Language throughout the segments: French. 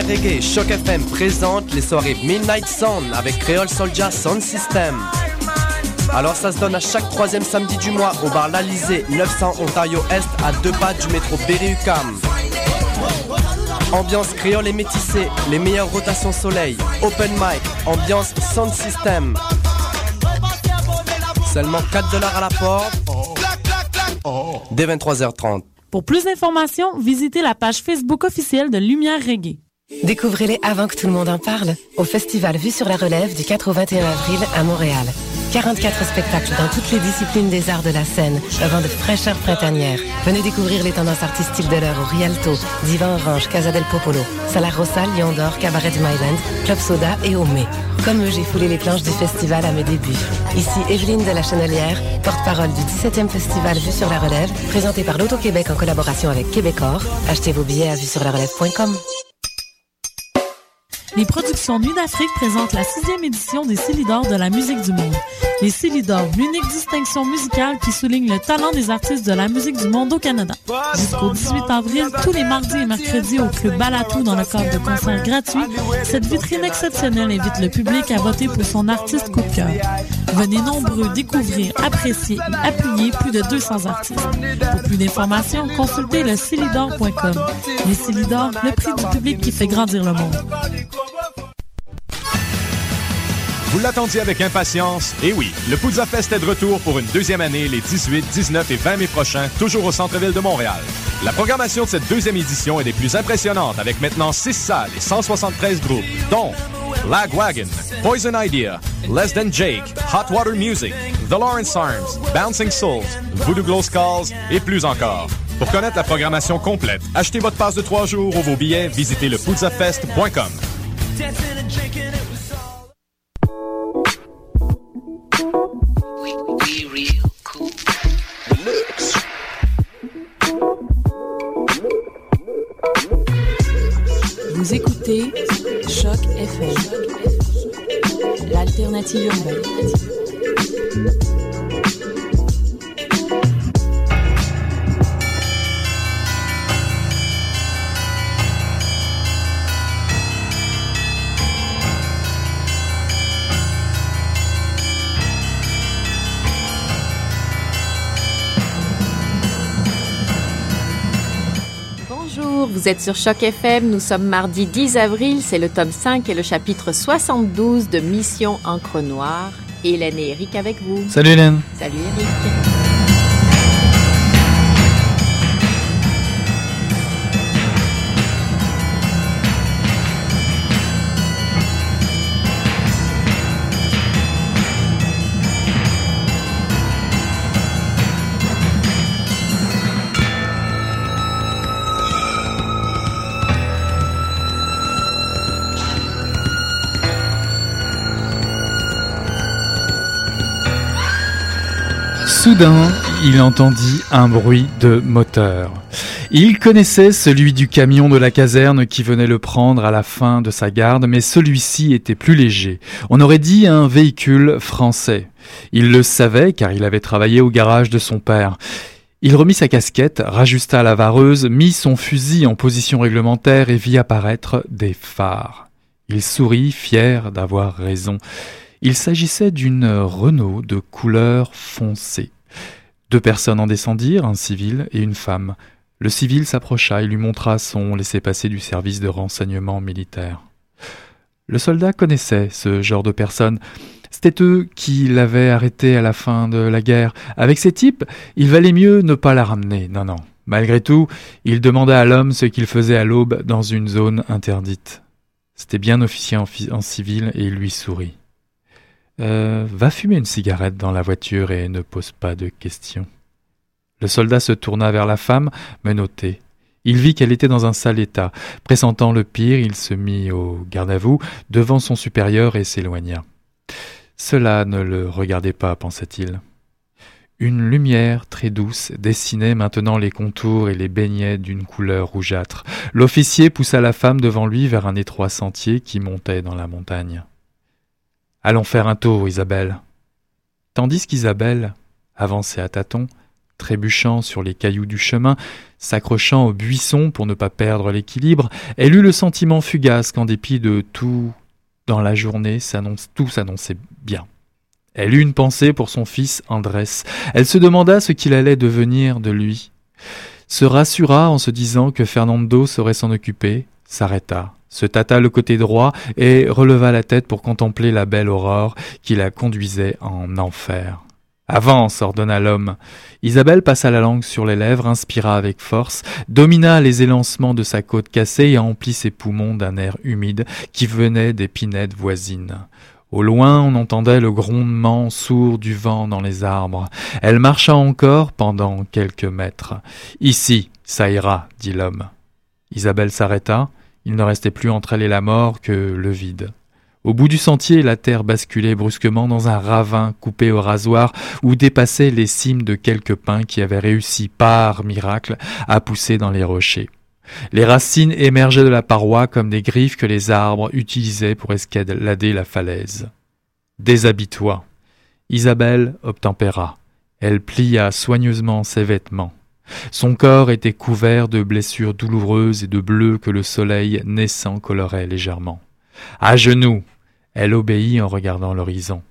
Lumière Reggae, Shock FM présente les soirées Midnight Sound avec Créole Soldier Sound System. Alors ça se donne à chaque troisième samedi du mois au bar L'Alizé, 900 Ontario Est, à 2 pas du métro Berri-UQAM. Ambiance créole et métissée, les meilleures rotations soleil, open mic, ambiance sound system. Seulement $4 à la porte, dès 23h30. Pour plus d'informations, visitez la page Facebook officielle de Lumière Reggae. Découvrez-les avant que tout le monde en parle au Festival Vue sur la Relève du 4 au 21 avril à Montréal. 44 spectacles dans toutes les disciplines des arts de la scène, avant de fraîcheur printanière. Venez découvrir les tendances artistiques de l'heure au Rialto, Divan Orange, Casa del Popolo, Sala Rosa, Lyon d'Or, Cabaret du Mile End, Club Soda et au mai. Comme eux, j'ai foulé les planches du festival à mes débuts. Ici Evelyne de la Chenelière, porte-parole du 17e Festival Vue sur la Relève, présenté par Loto-Québec en collaboration avec Québecor. Achetez vos billets à vuesurlarelève.com. Les productions Nuit d'Afrique présentent la 6e édition des Syli d'Or de la musique du monde. Les Syli d'Or, l'unique distinction musicale qui souligne le talent des artistes de la musique du monde au Canada. Jusqu'au 18 avril, tous les mardis et mercredis au Club Balatou dans le cadre de concerts gratuits, cette vitrine exceptionnelle invite le public à voter pour son artiste coup de cœur. Venez nombreux découvrir, apprécier et appuyer plus de 200 artistes. Pour plus d'informations, consultez le sylidor.com. Les Syli d'Or, le prix du public qui fait grandir le monde. Vous l'attendiez avec impatience? Et oui, le Pouzza Fest est de retour pour une deuxième année les 18, 19 et 20 mai prochains, toujours au centre-ville de Montréal. La programmation de cette deuxième édition est des plus impressionnantes avec maintenant 6 salles et 173 groupes, dont Lagwagon, Poison Idea, Less Than Jake, Hot Water Music, The Lawrence Arms, Bouncing Souls, Voodoo Glow Skulls et plus encore. Pour connaître la programmation complète, achetez votre passe de 3 jours ou vos billets, visitez le pouzzafest.com. Vous écoutez Choc FM, l'alternative urbaine. Vous êtes sur Choc FM, nous sommes mardi 10 avril, c'est le tome 5 et le chapitre 72 de Mission Encre Noire. Hélène et Eric avec vous. Salut Hélène. Salut Eric. Soudain, il entendit un bruit de moteur. Il connaissait celui du camion de la caserne qui venait le prendre à la fin de sa garde, mais celui-ci était plus léger. On aurait dit un véhicule français. Il le savait car il avait travaillé au garage de son père. Il remit sa casquette, rajusta la vareuse, mit son fusil en position réglementaire et vit apparaître des phares. Il sourit, fier d'avoir raison. Il s'agissait d'une Renault de couleur foncée. 2 personnes en descendirent, un civil et une femme. Le civil s'approcha et lui montra son laissez-passer du service de renseignement militaire. Le soldat connaissait ce genre de personnes. C'était eux qui l'avaient arrêté à la fin de la guerre. Avec ces types, il valait mieux ne pas la ramener. Non, non. Malgré tout, il demanda à l'homme ce qu'il faisait à l'aube dans une zone interdite. C'était bien officier en civil et il lui sourit. Va fumer une cigarette dans la voiture et ne pose pas de questions. » Le soldat se tourna vers la femme, menottée. Il vit qu'elle était dans un sale état. Pressentant le pire, il se mit au garde-à-vous devant son supérieur et s'éloigna. « Cela ne le regardait pas, pensa-t-il. » Une lumière très douce dessinait maintenant les contours et les baignait d'une couleur rougeâtre. L'officier poussa la femme devant lui vers un étroit sentier qui montait dans la montagne. « Allons faire un tour, Isabel. » Tandis qu'Isabel avançait à tâtons, trébuchant sur les cailloux du chemin, s'accrochant aux buissons pour ne pas perdre l'équilibre, elle eut le sentiment fugace qu'en dépit de tout dans la journée, tout s'annonçait bien. Elle eut une pensée pour son fils Andrés. Elle se demanda ce qu'il allait devenir de lui. Se rassura en se disant que Fernando saurait s'en occuper, s'arrêta, se tâta le côté droit et releva la tête pour contempler la belle aurore qui la conduisait en enfer. « Avance !» ordonna l'homme. Isabel passa la langue sur les lèvres, inspira avec force, domina les élancements de sa côte cassée et emplit ses poumons d'un air humide qui venait des pinettes voisines. Au loin, on entendait le grondement sourd du vent dans les arbres. Elle marcha encore pendant quelques mètres. « Ici, ça ira !» dit l'homme. Isabel s'arrêta. Il ne restait plus entre elle et la mort que le vide. Au bout du sentier, la terre basculait brusquement dans un ravin coupé au rasoir où dépassaient les cimes de quelques pins qui avaient réussi par miracle à pousser dans les rochers. Les racines émergeaient de la paroi comme des griffes que les arbres utilisaient pour escalader la falaise. « Déshabille-toi !» Isabel obtempéra. Elle plia soigneusement ses vêtements. Son corps était couvert de blessures douloureuses et de bleus que le soleil naissant colorait légèrement. À genoux, elle obéit en regardant l'horizon.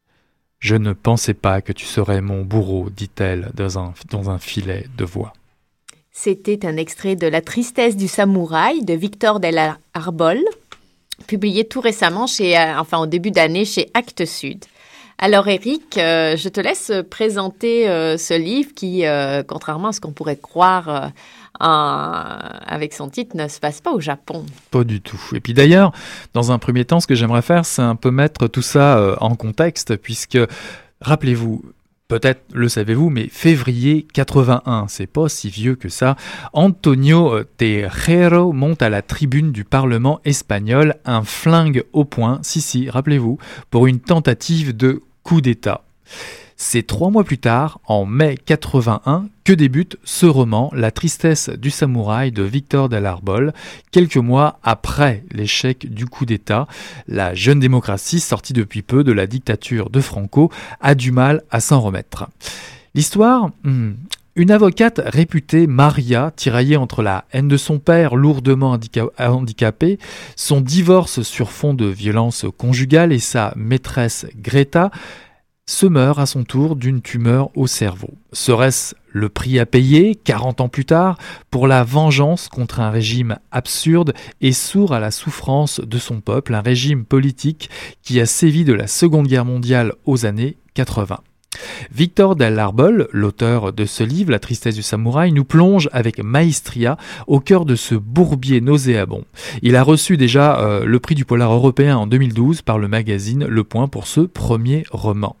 « Je ne pensais pas que tu serais mon bourreau », dit-elle dans un filet de voix. C'était un extrait de « La tristesse du samouraï » de Víctor del Árbol, publié tout récemment, en début d'année, chez Actes Sud. Alors Eric, je te laisse présenter ce livre qui, contrairement à ce qu'on pourrait croire avec son titre, ne se passe pas au Japon. Pas du tout. Et puis d'ailleurs, dans un premier temps, ce que j'aimerais faire, c'est un peu mettre tout ça en contexte, puisque, rappelez-vous, peut-être le savez-vous, mais février 81, c'est pas si vieux que ça, Antonio Tejero monte à la tribune du Parlement espagnol, un flingue au poing, rappelez-vous, pour une tentative de coup d'État. C'est 3 mois plus tard, en mai 81, que débute ce roman « La tristesse du samouraï » de Víctor del Árbol. Quelques mois après l'échec du coup d'État, la jeune démocratie, sortie depuis peu de la dictature de Franco, a du mal à s'en remettre. L'histoire ? Une avocate réputée, Maria, tiraillée entre la haine de son père, lourdement handicapé, son divorce sur fond de violence conjugale et sa maîtresse Greta, se meurt à son tour d'une tumeur au cerveau. Serait-ce le prix à payer, 40 ans plus tard, pour la vengeance contre un régime absurde et sourd à la souffrance de son peuple, un régime politique qui a sévi de la Seconde Guerre mondiale aux années 80 ? Víctor del Árbol, l'auteur de ce livre, La tristesse du samouraï, nous plonge avec maestria au cœur de ce bourbier nauséabond. Il a reçu déjà le prix du polar européen en 2012 par le magazine Le Point pour ce premier roman.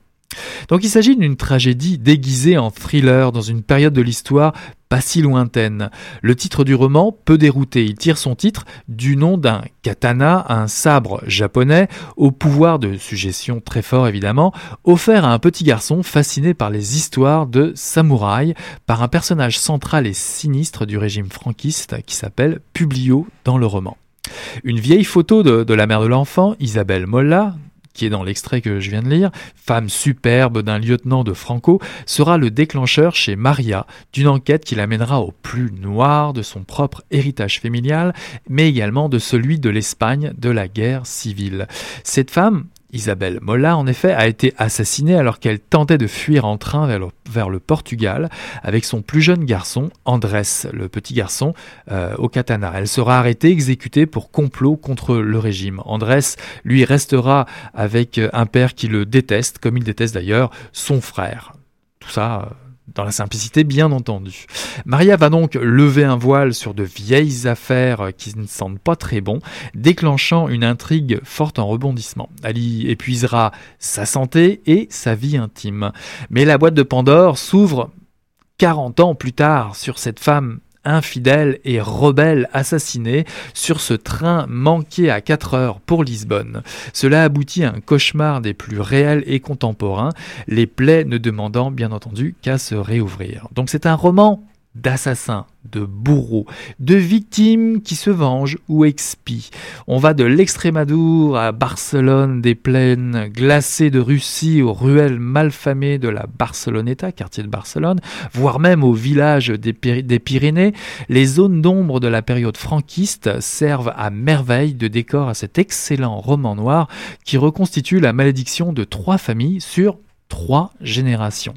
Donc il s'agit d'une tragédie déguisée en thriller dans une période de l'histoire pas si lointaine. Le titre du roman peut dérouter. Il tire son titre du nom d'un katana, un sabre japonais, au pouvoir de suggestion très fort évidemment, offert à un petit garçon fasciné par les histoires de samouraï, par un personnage central et sinistre du régime franquiste qui s'appelle Publio dans le roman. Une vieille photo de la mère de l'enfant, Isabel Mola, qui est dans l'extrait que je viens de lire, femme superbe d'un lieutenant de Franco, sera le déclencheur chez Maria d'une enquête qui l'amènera au plus noir de son propre héritage familial, mais également de celui de l'Espagne de la guerre civile. Cette femme, Isabel Mola, en effet, a été assassinée alors qu'elle tentait de fuir en train vers le Portugal avec son plus jeune garçon, Andrés, le petit garçon au katana. Elle sera arrêtée, exécutée pour complot contre le régime. Andrés, lui, restera avec un père qui le déteste, comme il déteste d'ailleurs son frère. Tout ça... dans la simplicité, bien entendu. Maria va donc lever un voile sur de vieilles affaires qui ne sentent pas très bon, déclenchant une intrigue forte en rebondissement. Elle y épuisera sa santé et sa vie intime. Mais la boîte de Pandore s'ouvre 40 ans plus tard sur cette femme infidèle et rebelle assassinée sur ce train manqué à 4 heures pour Lisbonne. Cela aboutit à un cauchemar des plus réels et contemporains, les plaies ne demandant bien entendu qu'à se réouvrir. Donc c'est un roman d'assassins, de bourreaux, de victimes qui se vengent ou expient. On va de l'Extrémadour à Barcelone, des plaines glacées de Russie aux ruelles malfamées de la Barceloneta, quartier de Barcelone, voire même aux villages des Pyrénées. Les zones d'ombre de la période franquiste servent à merveille de décor à cet excellent roman noir qui reconstitue la malédiction de 3 familles sur 3 générations.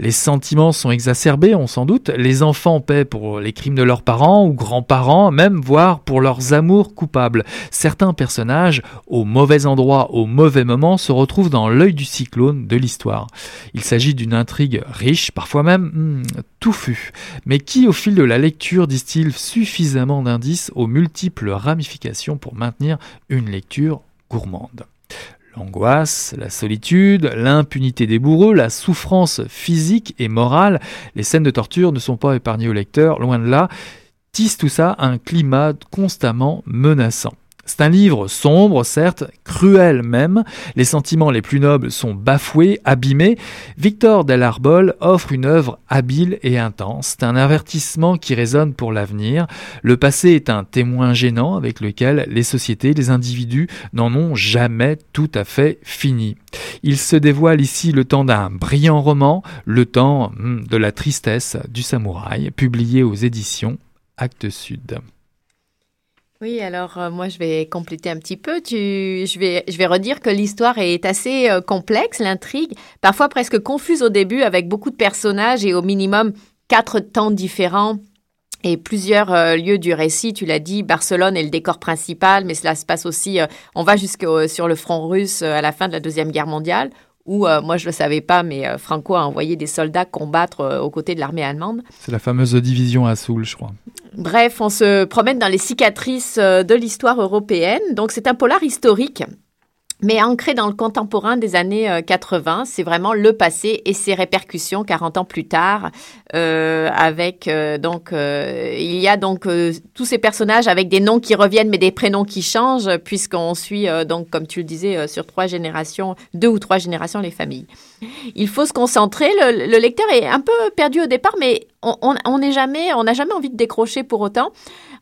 Les sentiments sont exacerbés, on s'en doute. Les enfants paient pour les crimes de leurs parents ou grands-parents, même voire pour leurs amours coupables. Certains personnages, au mauvais endroit, au mauvais moment, se retrouvent dans l'œil du cyclone de l'histoire. Il s'agit d'une intrigue riche, parfois même touffue, mais qui, au fil de la lecture, distille suffisamment d'indices aux multiples ramifications pour maintenir une lecture gourmande. L'angoisse, la solitude, l'impunité des bourreaux, la souffrance physique et morale, les scènes de torture ne sont pas épargnées au lecteur, loin de là, tissent tout ça un climat constamment menaçant. C'est un livre sombre, certes, cruel même. Les sentiments les plus nobles sont bafoués, abîmés. Víctor del Árbol offre une œuvre habile et intense. C'est un avertissement qui résonne pour l'avenir. Le passé est un témoin gênant avec lequel les sociétés, les individus n'en ont jamais tout à fait fini. Il se dévoile ici le temps d'un brillant roman, le temps de la tristesse du samouraï, publié aux éditions Actes Sud. Oui, alors moi je vais compléter un petit peu. Je vais redire que l'histoire est assez complexe, l'intrigue, parfois presque confuse au début avec beaucoup de personnages et au minimum 4 temps différents et plusieurs lieux du récit. Tu l'as dit, Barcelone est le décor principal, mais cela se passe aussi, on va sur le front russe à la fin de la Deuxième Guerre mondiale, où, moi je ne le savais pas, mais Franco a envoyé des soldats combattre aux côtés de l'armée allemande. C'est la fameuse division à Soule, je crois. Bref, on se promène dans les cicatrices de l'histoire européenne. Donc c'est un polar historique, mais ancré dans le contemporain des années 80. C'est vraiment le passé et ses répercussions 40 ans plus tard. Il y a tous ces personnages avec des noms qui reviennent mais des prénoms qui changent, puisqu'on suit donc, comme tu le disais, sur 3 générations, 2 ou 3 générations, les familles. Il faut se concentrer. Le lecteur est un peu perdu au départ, mais on n'a jamais envie de décrocher pour autant.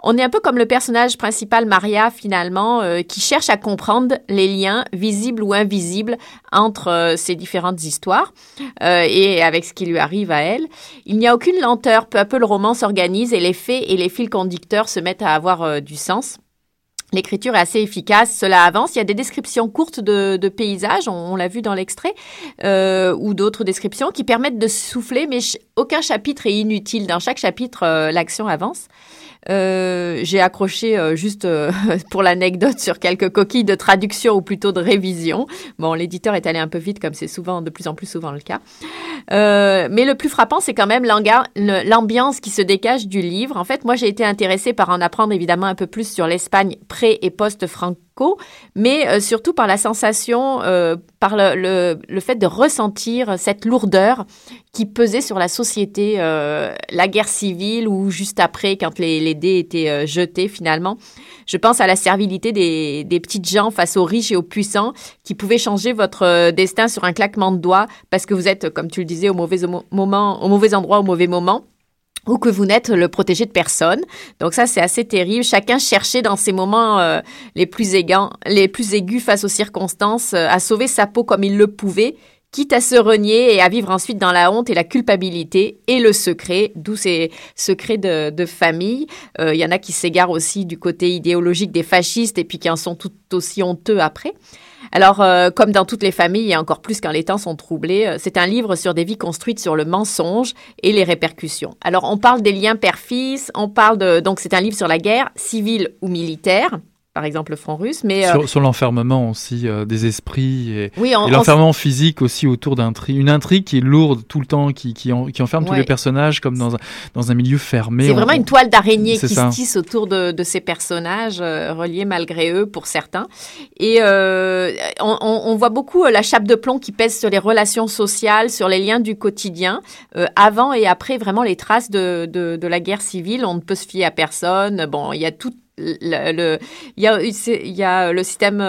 On est un peu comme le personnage principal, Maria, finalement, qui cherche à comprendre les liens visibles ou invisibles entre ces différentes histoires et avec ce qui lui arrive à elle. Il n'y a aucune lenteur. Peu à peu, le roman s'organise et les faits et les fils conducteurs se mettent à avoir du sens. L'écriture est assez efficace, cela avance. Il y a des descriptions courtes de paysages, on l'a vu dans l'extrait, ou d'autres descriptions qui permettent de souffler, mais aucun chapitre est inutile. Dans chaque chapitre, l'action avance. J'ai accroché pour l'anecdote sur quelques coquilles de traduction ou plutôt de révision. Bon, l'éditeur est allé un peu vite, comme c'est souvent, de plus en plus souvent le cas. Mais le plus frappant, c'est quand même l'ambiance qui se dégage du livre. En fait, moi, j'ai été intéressée par en apprendre évidemment un peu plus sur l'Espagne pré- et post-Franco, mais surtout par la sensation, par le fait de ressentir cette lourdeur qui pesait sur la société, la guerre civile ou juste après, quand les dés étaient jetés finalement. Je pense à la servilité des petites gens face aux riches et aux puissants qui pouvaient changer votre destin sur un claquement de doigts parce que vous êtes, comme tu le disais, au mauvais endroit, au mauvais moment, ou que vous n'êtes le protégé de personne. Donc ça, c'est assez terrible. Chacun cherchait dans ces moments les plus aigus face aux circonstances à sauver sa peau comme il le pouvait, quitte à se renier et à vivre ensuite dans la honte et la culpabilité et le secret, d'où ces secrets de famille. Il y en a qui s'égarent aussi du côté idéologique des fascistes et puis qui en sont tout aussi honteux après. Alors, comme dans toutes les familles, et encore plus quand les temps sont troublés, c'est un livre sur des vies construites sur le mensonge et les répercussions. Alors, on parle des liens père-fils, donc c'est un livre sur la guerre, civile ou militaire. Par exemple le front russe, mais sur l'enfermement aussi des esprits et l'enfermement physique aussi autour d'une intrigue qui est lourde tout le temps, qui enferme tous les personnages comme dans un milieu fermé. C'est vraiment une toile d'araignée se tisse autour de ces personnages reliés malgré eux pour certains. Et on voit beaucoup la chape de plomb qui pèse sur les relations sociales, sur les liens du quotidien, avant et après vraiment les traces de la guerre civile. On ne peut se fier à personne. Bon, il y a tout Il y a le système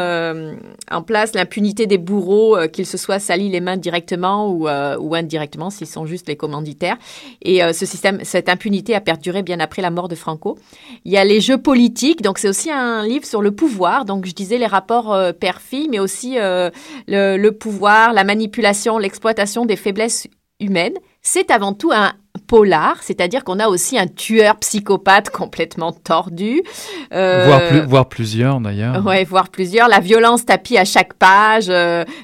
en place, l'impunité des bourreaux, qu'ils se soient salis les mains directement ou indirectement, s'ils sont juste les commanditaires. Et cette impunité a perduré bien après la mort de Franco. Il y a les jeux politiques, donc c'est aussi un livre sur le pouvoir. Donc je disais les rapports père-fille, mais aussi le pouvoir, la manipulation, l'exploitation des faiblesses humaines. C'est avant tout un polar, c'est-à-dire qu'on a aussi un tueur psychopathe complètement tordu. Voire plusieurs, d'ailleurs. Oui, voire plusieurs. La violence tapie à chaque page,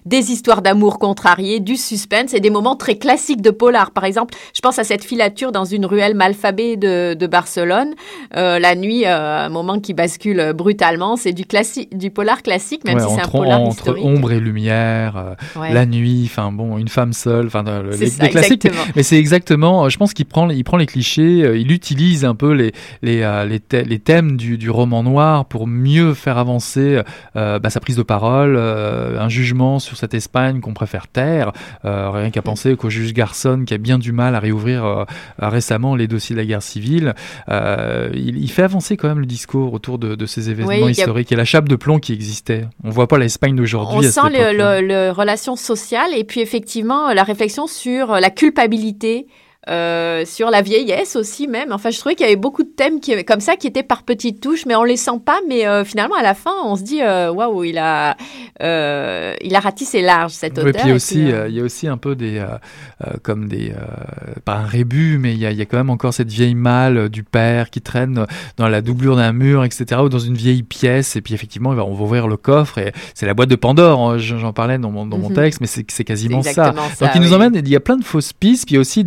des histoires d'amour contrariées, du suspense et des moments très classiques de polar. Par exemple, je pense à cette filature dans une ruelle malfabée de Barcelone. La nuit, un moment qui bascule brutalement. C'est du polar classique, même si c'est un polar historique. Entre ombre et lumière, la nuit, une femme seule, les classiques. Mais c'est exactement... Je pense qu'il prend les clichés, il utilise un peu les thèmes du roman noir pour mieux faire avancer sa prise de parole, un jugement sur cette Espagne qu'on préfère taire. Rien qu'à penser qu'au juge Garçon qui a bien du mal à réouvrir récemment les dossiers de la guerre civile. Il fait avancer quand même le discours autour de ces événements historiques et la chape de plomb qui existait. On ne voit pas l'Espagne d'aujourd'hui. On sent la relation sociale et puis effectivement la réflexion sur la culpabilité. Sur la vieillesse aussi même. Enfin, je trouvais qu'il y avait beaucoup de thèmes comme ça qui étaient par petites touches, mais on les sent pas. Mais finalement, à la fin, on se dit waouh, il a ratissé large cet auteur. Oui, puis aussi, il y a aussi un peu des comme des pas un rébut, mais il y a quand même encore cette vieille malle du père qui traîne dans la doublure d'un mur, etc., ou dans une vieille pièce. Et puis effectivement, on va ouvrir le coffre et c'est la boîte de Pandore. Hein, j'en parlais dans mon texte, mais c'est quasiment ça. Donc il nous emmène. Il y a plein de fausses pistes, puis il y a aussi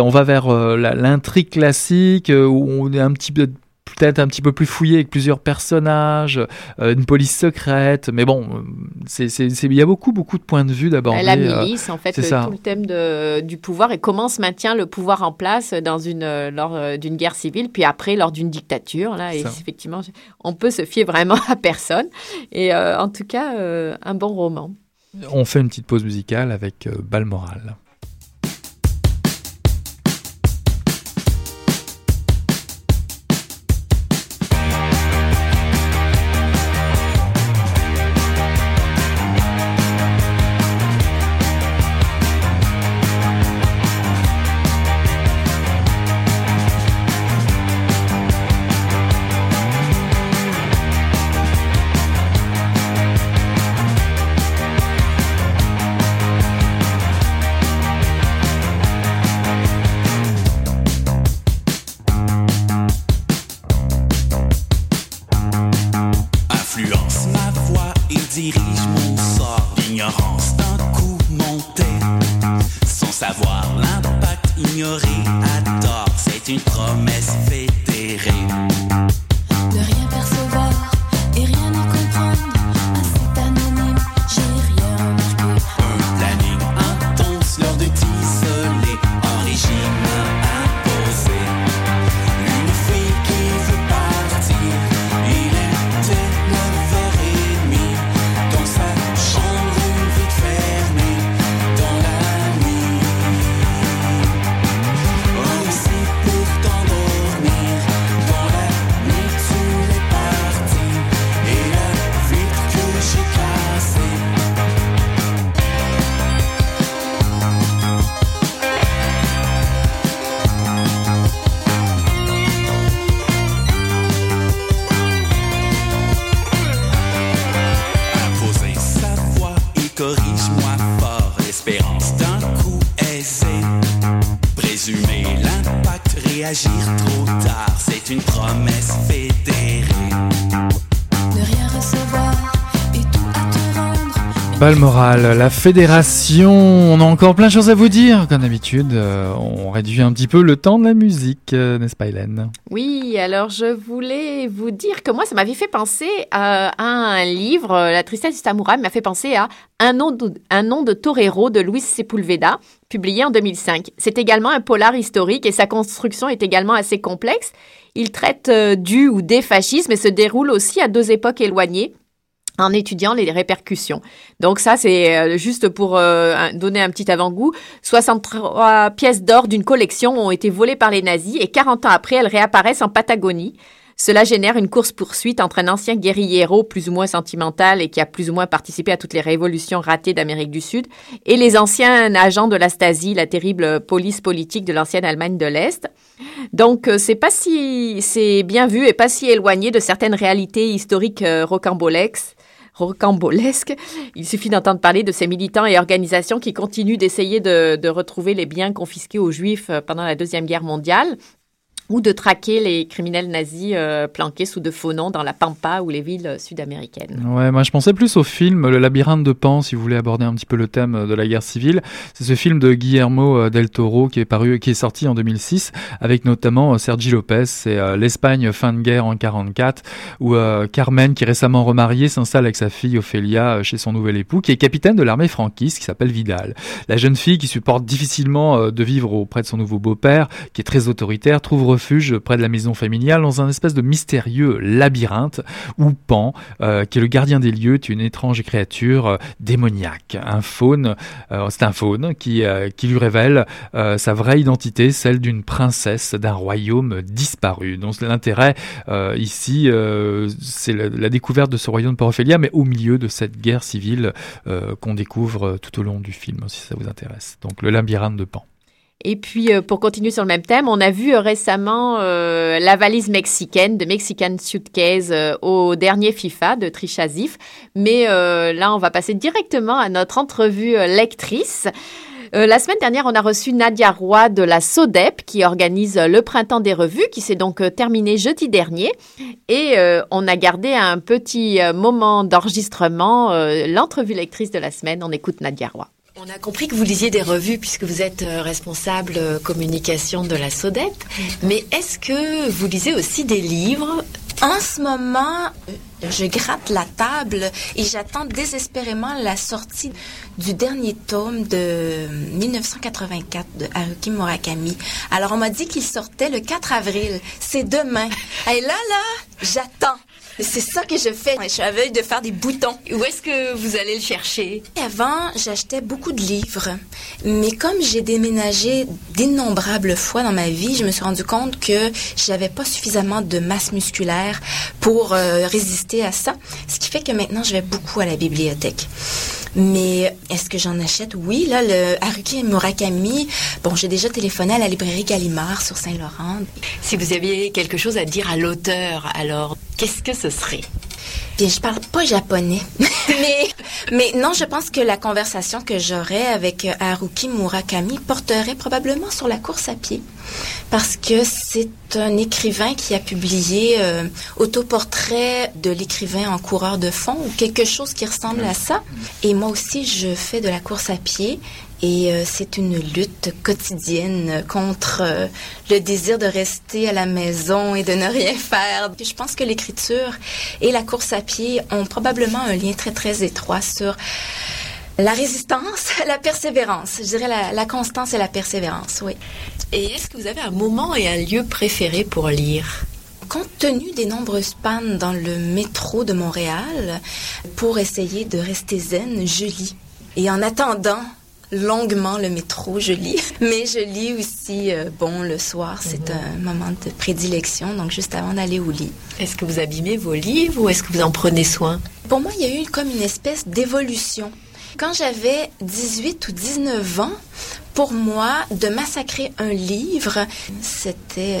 on va vers l'intrigue classique où on est peut-être un petit peu plus fouillé avec plusieurs personnages, une police secrète, mais bon, il y a beaucoup de points de vue d'abord. La milice, en fait, tout le thème du pouvoir et comment se maintient le pouvoir en place lors d'une guerre civile, puis après lors d'une dictature. Là, et effectivement, on peut se fier vraiment à personne. Et en tout cas, un bon roman. On fait une petite pause musicale avec Balmoral. Balmoral, la fédération, on a encore plein de choses à vous dire. Comme d'habitude, on réduit un petit peu le temps de la musique, n'est-ce pas Hélène? Oui, alors je voulais vous dire que moi, ça m'avait fait penser à un livre, La tristesse du samouraï m'a fait penser à Un nom de torero de Luis Sepúlveda, publié en 2005. C'est également un polar historique et sa construction est également assez complexe. Il traite du ou des fascismes et se déroule aussi à deux époques éloignées, en étudiant les répercussions. Donc ça, c'est juste pour donner un petit avant-goût. 63 pièces d'or d'une collection ont été volées par les nazis et 40 ans après, elles réapparaissent en Patagonie. Cela génère une course-poursuite entre un ancien guérillero plus ou moins sentimental et qui a plus ou moins participé à toutes les révolutions ratées d'Amérique du Sud et les anciens agents de la Stasi, la terrible police politique de l'ancienne Allemagne de l'Est. Donc, c'est bien vu et pas si éloigné de certaines réalités historiques rocambolesques. Il suffit d'entendre parler de ces militants et organisations qui continuent d'essayer de retrouver les biens confisqués aux Juifs pendant la Deuxième Guerre mondiale ou de traquer les criminels nazis planqués sous de faux noms dans la Pampa ou les villes sud-américaines. Ouais, moi je pensais plus au film Le Labyrinthe de Pan, si vous voulez aborder un petit peu le thème de la guerre civile. C'est ce film de Guillermo del Toro qui est sorti en 2006, avec notamment Sergi Lopez. C'est l'Espagne fin de guerre en 1944, où Carmen, qui est récemment remariée, s'installe avec sa fille Ophelia chez son nouvel époux, qui est capitaine de l'armée franquiste, qui s'appelle Vidal. La jeune fille, qui supporte difficilement de vivre auprès de son nouveau beau-père, qui est très autoritaire, trouve refuge près de la maison familiale dans un espèce de mystérieux labyrinthe où Pan, qui est le gardien des lieux, est une étrange créature démoniaque. C'est un faune qui lui révèle sa vraie identité, celle d'une princesse d'un royaume disparu. Donc l'intérêt ici, c'est la découverte de ce royaume de Porphélia, mais au milieu de cette guerre civile qu'on découvre tout au long du film, si ça vous intéresse. Donc le labyrinthe de Pan. Et puis, pour continuer sur le même thème, on a vu récemment la valise mexicaine de Mexican Suitcase au dernier FIFA de Trisha Ziff. Mais là, on va passer directement à notre entrevue lectrice. La semaine dernière, on a reçu Nadia Roy de la SODEP qui organise le Printemps des Revues qui s'est donc terminé jeudi dernier. Et on a gardé un petit moment d'enregistrement, l'entrevue lectrice de la semaine. On écoute Nadia Roy. On a compris que vous lisiez des revues puisque vous êtes responsable communication de la SODEP, mais est-ce que vous lisez aussi des livres ? En ce moment, je gratte la table et j'attends désespérément la sortie du dernier tome de 1984 de Haruki Murakami. Alors on m'a dit qu'il sortait le 4 avril, c'est demain. Et là, j'attends. C'est ça que je fais. Je suis à veille de faire des boutons. Où est-ce que vous allez le chercher? Avant, j'achetais beaucoup de livres. Mais comme j'ai déménagé d'innombrables fois dans ma vie, je me suis rendu compte que j'avais pas suffisamment de masse musculaire pour résister à ça. Ce qui fait que maintenant, je vais beaucoup à la bibliothèque. Mais est-ce que j'en achète? Oui, là, le Haruki Murakami. Bon, j'ai déjà téléphoné à la librairie Gallimard sur Saint-Laurent. Si vous aviez quelque chose à dire à l'auteur, alors qu'est-ce que ce serait? Bien, je parle pas japonais. mais non, je pense que la conversation que j'aurais avec Haruki Murakami porterait probablement sur la course à pied. Parce que c'est un écrivain qui a publié autoportrait de l'écrivain en coureur de fond ou quelque chose qui ressemble à ça. Et moi aussi, je fais de la course à pied. Et c'est une lutte quotidienne contre le désir de rester à la maison et de ne rien faire. Je pense que l'écriture et la course à pied ont probablement un lien très, très étroit sur la résistance, la persévérance. Je dirais la constance et la persévérance, oui. Et est-ce que vous avez un moment et un lieu préféré pour lire ? Compte tenu des nombreuses pannes dans le métro de Montréal, pour essayer de rester zen, je lis. Et en attendant longuement le métro, je lis. Mais je lis aussi, le soir, c'est un moment de prédilection, donc juste avant d'aller au lit. Est-ce que vous abîmez vos livres ou est-ce que vous en prenez soin? Pour moi, il y a eu comme une espèce d'évolution. Quand j'avais 18 ou 19 ans, pour moi, de massacrer un livre, c'était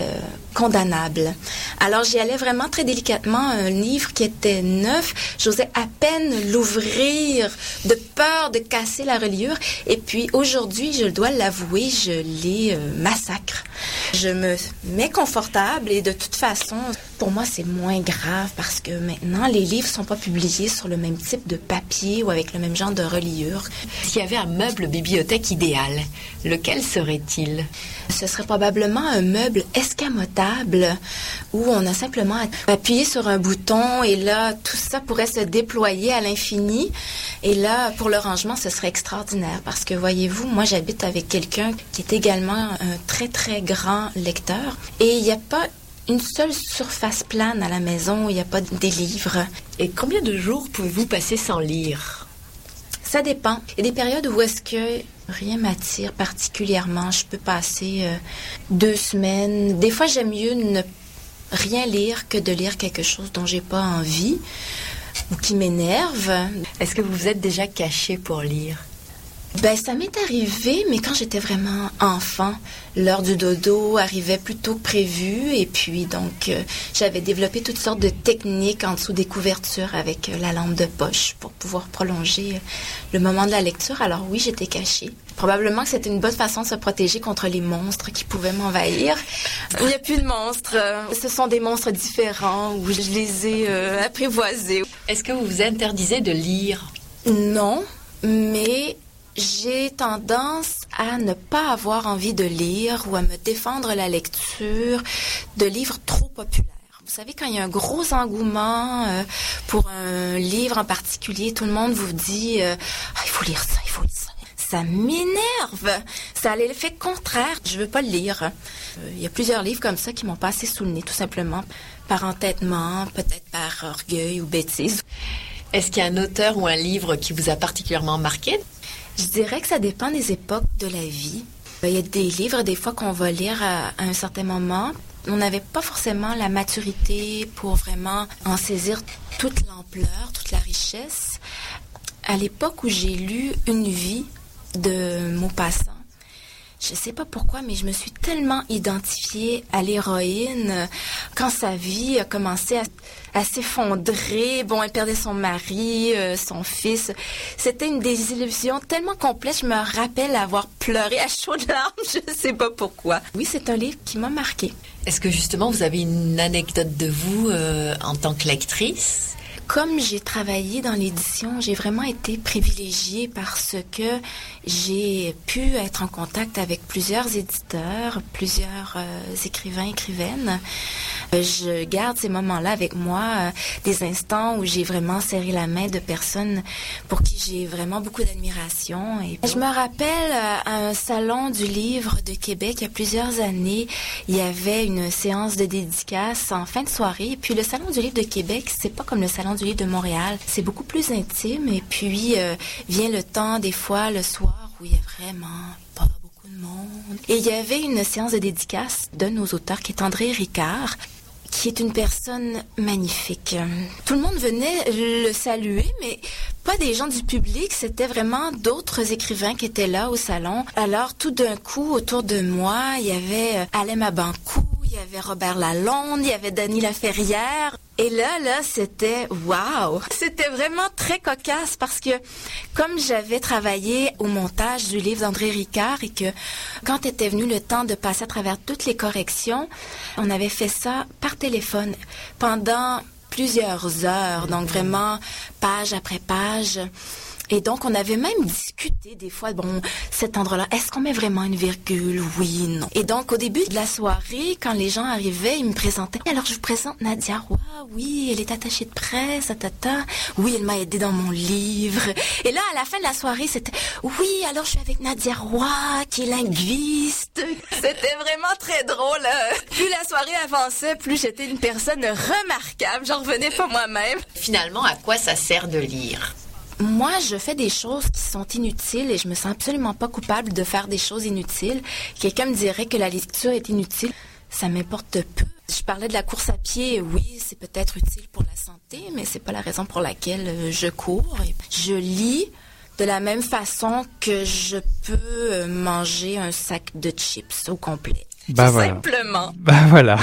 condamnable. Alors, j'y allais vraiment très délicatement à un livre qui était neuf. J'osais à peine l'ouvrir de peur de casser la reliure. Et puis, aujourd'hui, je dois l'avouer, je les massacre. Je me mets confortable et de toute façon, pour moi, c'est moins grave parce que maintenant, les livres ne sont pas publiés sur le même type de papier ou avec le même genre de reliure. S'il y avait un meuble bibliothèque idéal, lequel serait-il? Ce serait probablement un meuble escamotable où on a simplement à appuyer sur un bouton et là, tout ça pourrait se déployer à l'infini. Et là, pour le rangement, ce serait extraordinaire parce que, voyez-vous, moi, j'habite avec quelqu'un qui est également un très, très grand lecteur et il n'y a pas une seule surface plane à la maison où il n'y a pas des livres. Et combien de jours pouvez-vous passer sans lire? Ça dépend. Il y a des périodes où est-ce que rien m'attire particulièrement. Je peux passer 2 semaines. Des fois, j'aime mieux ne rien lire que de lire quelque chose dont j'ai pas envie ou qui m'énerve. Est-ce que vous vous êtes déjà caché pour lire? Ben, ça m'est arrivé, mais quand j'étais vraiment enfant, l'heure du dodo arrivait plus tôt que prévu. Et puis, donc, j'avais développé toutes sortes de techniques en dessous des couvertures avec la lampe de poche pour pouvoir prolonger le moment de la lecture. Alors oui, j'étais cachée. Probablement que c'était une bonne façon de se protéger contre les monstres qui pouvaient m'envahir. Il n'y a plus de monstres. Ce sont des monstres différents où je les ai apprivoisés. Est-ce que vous vous interdisez de lire? Non, mais... j'ai tendance à ne pas avoir envie de lire ou à me défendre la lecture de livres trop populaires. Vous savez, quand il y a un gros engouement pour un livre en particulier, tout le monde vous dit « il faut lire ça, il faut lire ça ». Ça m'énerve. Ça a l'effet contraire. Je veux pas le lire. Il y a plusieurs livres comme ça qui m'ont passé sous le nez, tout simplement, par entêtement, peut-être par orgueil ou bêtise. Est-ce qu'il y a un auteur ou un livre qui vous a particulièrement marqué? Je dirais que ça dépend des époques de la vie. Il y a des livres, des fois, qu'on va lire à un certain moment. On n'avait pas forcément la maturité pour vraiment en saisir toute l'ampleur, toute la richesse. À l'époque où j'ai lu Une vie de Maupassant, je ne sais pas pourquoi, mais je me suis tellement identifiée à l'héroïne quand sa vie a commencé à s'effondrer. Bon, elle perdait son mari, son fils. C'était une désillusion tellement complète. Je me rappelle avoir pleuré à chaudes larmes. Je ne sais pas pourquoi. Oui, c'est un livre qui m'a marquée. Est-ce que justement, vous avez une anecdote de vous en tant que lectrice? Comme j'ai travaillé dans l'édition, j'ai vraiment été privilégiée parce que j'ai pu être en contact avec plusieurs éditeurs, plusieurs écrivains, écrivaines. Je garde ces moments-là avec moi, des instants où j'ai vraiment serré la main de personnes pour qui j'ai vraiment beaucoup d'admiration. Et je me rappelle à un salon du livre de Québec, il y a plusieurs années, il y avait une séance de dédicace en fin de soirée. Et puis le salon du livre de Québec, c'est pas comme le salon du livre de Montréal. C'est beaucoup plus intime et puis vient le temps des fois le soir où il y a vraiment pas beaucoup de monde. Et il y avait une séance de dédicace d'un de nos auteurs qui est Andrés qui est une personne magnifique. Tout le monde venait le saluer, mais pas des gens du public, c'était vraiment d'autres écrivains qui étaient là au salon. Alors tout d'un coup, autour de moi, il y avait Alain Mabankou, il y avait Robert Lalonde, il y avait Dany Laferrière. Et là, c'était wow! C'était vraiment très cocasse parce que comme j'avais travaillé au montage du livre d'André Ricard et que quand était venu le temps de passer à travers toutes les corrections, on avait fait ça par téléphone pendant plusieurs heures, donc vraiment page après page. Et donc, on avait même discuté des fois, bon, cet endroit-là, est-ce qu'on met vraiment une virgule? Oui, non. Et donc, au début de la soirée, quand les gens arrivaient, ils me présentaient. Alors, je vous présente Nadia Roy. Oui, elle est attachée de presse, tata. Oui, elle m'a aidée dans mon livre. Et là, à la fin de la soirée, c'était, oui, alors je suis avec Nadia Roy, qui est linguiste. C'était vraiment très drôle. Plus la soirée avançait, plus j'étais une personne remarquable. J'en revenais pas moi-même. Finalement, à quoi ça sert de lire? Moi, je fais des choses qui sont inutiles et je me sens absolument pas coupable de faire des choses inutiles. Quelqu'un me dirait que la lecture est inutile. Ça m'importe peu. Je parlais de la course à pied. Oui, c'est peut-être utile pour la santé, mais c'est pas la raison pour laquelle je cours. Je lis de la même façon que je peux manger un sac de chips au complet. Bah voilà. Simplement. Bah voilà.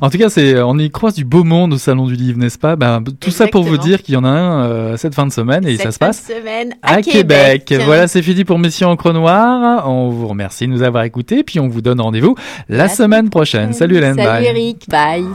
En tout cas, on y croise du beau monde au Salon du Livre, n'est-ce pas? Bah, tout exactement. Ça pour vous dire qu'il y en a un cette fin de semaine et ça se passe à Québec. Voilà, c'est fini pour Mission Encre Noire. On vous remercie de nous avoir écoutés, puis on vous donne rendez-vous la semaine prochaine. Salut Hélène. Salut bye. Eric. Bye.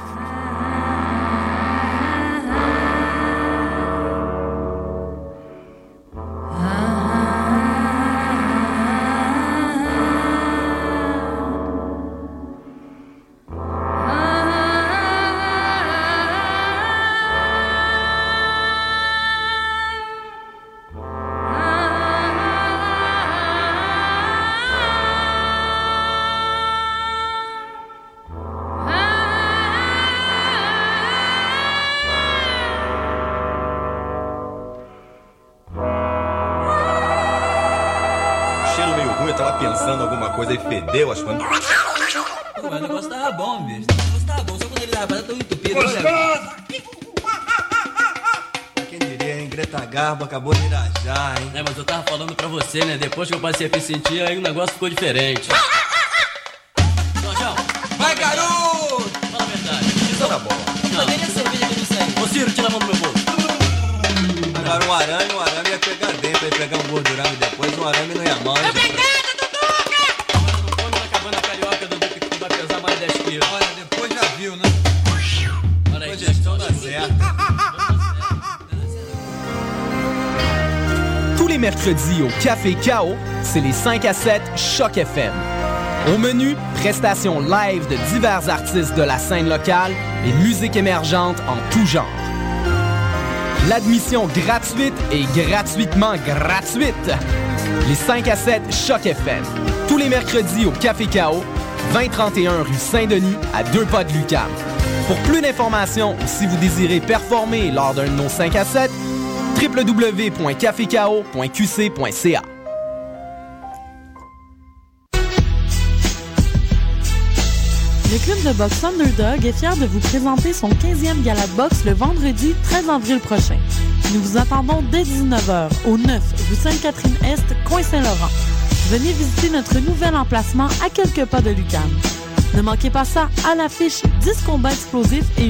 Pensando alguma coisa e fedeu, acho que Mas o negócio tava bom, bicho. O negócio tava bom, só quando ele lavava, tão entupido. Gostoso! Quem diria, hein? Greta Garbo acabou de irajar, hein? É, mas eu tava falando pra você, né? Depois que eu passei a me sentir, aí o negócio ficou diferente. Jorjão! Vai, garoto! Fala a verdade. Isso tá bom. Não. Cadê a cerveja que não saiu? Ô, Ciro, tira a mão do meu bolso. Agora um arame ia pegar dentro, ia pegar um gordurão e depois um arame não ia mal. É verdade! Tous les mercredis au Café K.O., c'est les 5 à 7 Shock FM. Au menu, prestations live de divers artistes de la scène locale et musique émergente en tout genre. L'admission gratuite est gratuitement gratuite. Les 5 à 7 Shock FM. Tous les mercredis au Café K.O., 2031 rue Saint-Denis, à 2 pas de l'UQAM. Pour plus d'informations ou si vous désirez performer lors d'un de nos 5 à 7, www.cafekao.qc.ca. Le club de boxe Underdog est fier de vous présenter son 15e gala boxe le vendredi 13 avril prochain. Nous vous attendons dès 19h au 9 rue Sainte-Catherine-Est, coin Saint-Laurent. Venez visiter notre nouvel emplacement à quelques pas de l'UQAM. Ne manquez pas ça, à l'affiche 10 combats explosifs et une